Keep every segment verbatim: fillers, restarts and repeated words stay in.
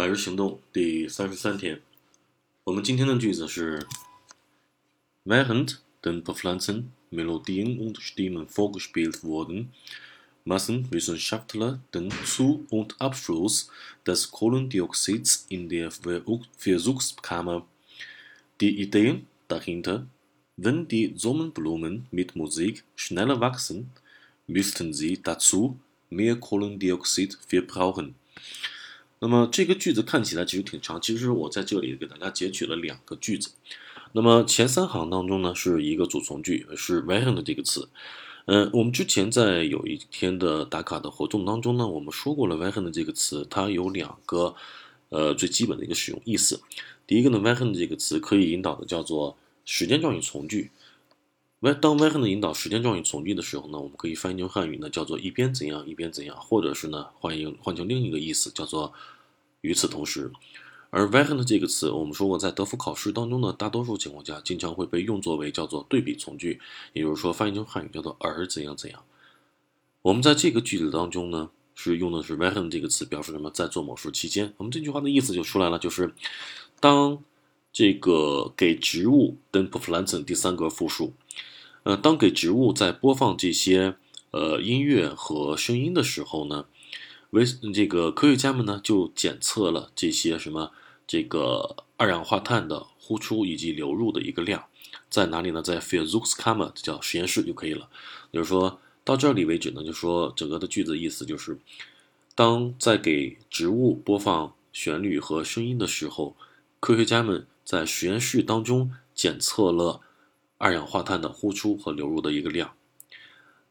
百日行动第三十三天。我们今天的句子是 Während den Pflanzen Melodien und Stimmen vorgespielt wurden, maßen Wissenschaftler den Zu- und Abfluss des Kohlendioxids in der Versuchskammer. Die Idee dahinter, wenn die Sonnenblumen mit Musik schneller wachsen, müssten sie dazu mehr Kohlendioxid verbrauchen。那么这个句子看起来其实挺长，其实我在这里给大家截取了两个句子。那么前三行当中呢，是一个主从句，是 während 的这个词。呃，我们之前在有一天的打卡的活动当中呢，我们说过了 während 的这个词，它有两个呃最基本的一个使用意思。第一个呢 ，während 这个词可以引导的叫做时间状语从句。当 während 引导时间状语从句的时候呢，我们可以翻译成汉语呢，叫做一边怎样一边怎样，或者是呢换一换成另一个意思，叫做与此同时。而 während 这个词，我们说过在德福考试当中呢，大多数情况下经常会被用作为叫做对比从句，也就是说翻译成汉语叫做而怎样怎样。我们在这个句子当中呢，是用的是 während 这个词表示什么，在做某事期间。我们这句话的意思就出来了，就是当这个给植物 den Pflanzen 第三个复数。呃，当给植物在播放这些呃音乐和声音的时候呢，为这个科学家们呢就检测了这些什么这个二氧化碳的呼出以及流入的一个量，在哪里呢？在 Versuchskammer 叫实验室就可以了。就是说到这里为止呢，就说整个的句子意思就是，当在给植物播放旋律和声音的时候，科学家们在实验室当中检测了二氧化碳的呼出和流入的一个量。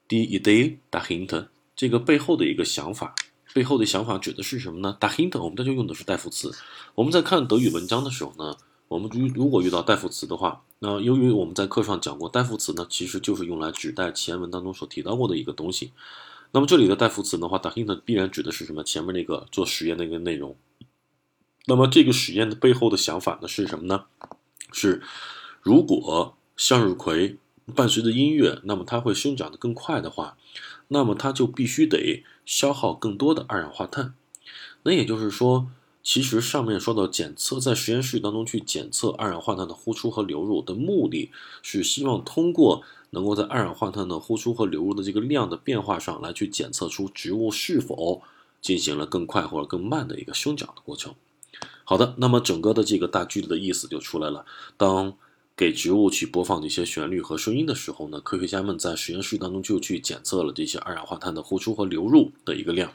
Die Idee dahinter， 这个背后的一个想法，背后的想法指的是什么呢？ dahinter 我们这就用的是代副词。我们在看德语文章的时候呢，我们如果遇到代副词的话，那由于我们在课上讲过，代副词呢其实就是用来指代前文当中所提到过的一个东西。那么这里的代副词的话， dahinter 必然指的是什么？前面那个做实验的一个内容。那么这个实验的背后的想法呢是什么呢？是如果向日葵伴随着音乐，那么它会生长得更快的话，那么它就必须得消耗更多的二氧化碳。那也就是说，其实上面说到检测在实验室当中去检测二氧化碳的呼出和流入的目的，是希望通过能够在二氧化碳的呼出和流入的这个量的变化上来去检测出植物是否进行了更快或者更慢的一个生长的过程。好的，那么整个的这个大句子的意思就出来了，当给植物去播放这些旋律和声音的时候呢，科学家们在实验室当中就去检测了这些二氧化碳的呼出和流入的一个量。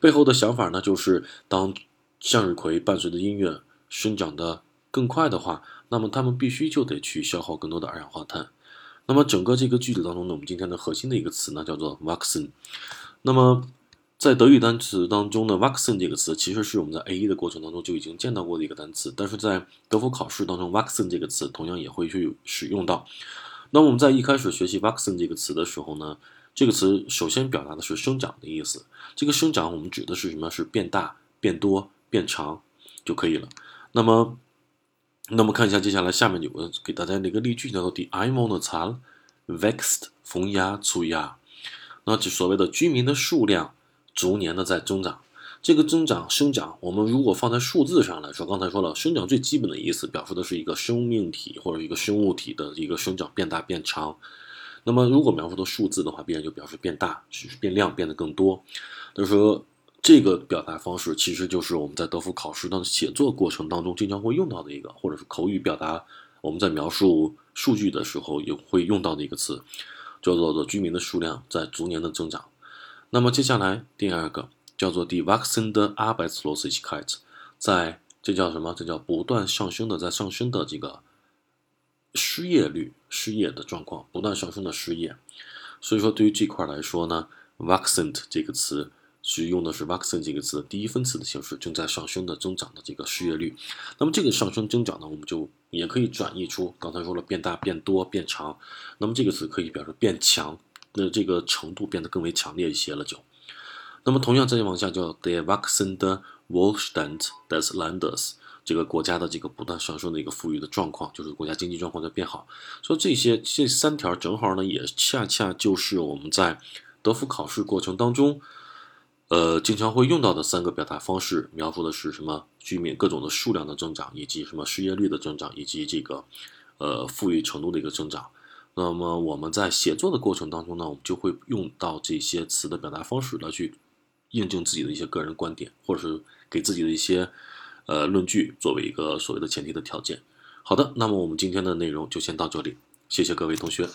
背后的想法呢，就是当向日葵伴随着音乐生长得更快的话，那么他们必须就得去消耗更多的二氧化碳。那么整个这个句子当中呢，我们今天的核心的一个词呢，叫做 wachsen。 那么在德语单词当中呢 wachsen 这个词其实是我们在 A 一 的过程当中就已经见到过的一个单词，但是在德福考试当中 wachsen 这个词同样也会去使用到。那我们在一开始学习 wachsen 这个词的时候呢，这个词首先表达的是生长的意思。这个生长我们指的是什么？是变大变多变长就可以了。那么那么看一下接下来下面有个给大家的一个例句，叫做 Die Einwohnerzahl wächst von Jahr zu Jahr， 那就所谓的居民的数量逐年的在增长。这个增长生长我们如果放在数字上来说，刚才说了生长最基本的意思表述的是一个生命体或者一个生物体的一个生长变大变长。那么如果描述的数字的话，必然就表示变大变量变得更多。就是说这个表达方式其实就是我们在德福考试当写作过程当中经常会用到的一个，或者是口语表达我们在描述数据的时候也会用到的一个词，叫做居民的数量在逐年的增长。那么接下来第二个叫做 die wachsende Arbeitslosigkeit， 在这叫什么？这叫不断上升的在上升的这个失业率，失业的状况，不断上升的失业。所以说对于这块来说呢 wachsend 这个词是用的是 wachsen 这个词第一分词的形式，正在上升的增长的这个失业率。那么这个上升增长呢，我们就也可以转译出刚才说了变大变多变长，那么这个词可以表示变强，那这个程度变得更为强烈一些了就。那么同样再往下叫 der wachsende Wohlstand des Landes， 这个国家的这个不断上升的一个富裕的状况，就是国家经济状况在变好。所以这些这三条正好呢，也恰恰就是我们在德福考试过程当中呃，经常会用到的三个表达方式，描述的是什么？居民各种的数量的增长，以及什么失业率的增长，以及这个呃富裕程度的一个增长。那么我们在写作的过程当中呢，我们就会用到这些词的表达方式来去印证自己的一些个人观点，或者是给自己的一些呃论据作为一个所谓的前提的条件。好的，那么我们今天的内容就先到这里，谢谢各位同学。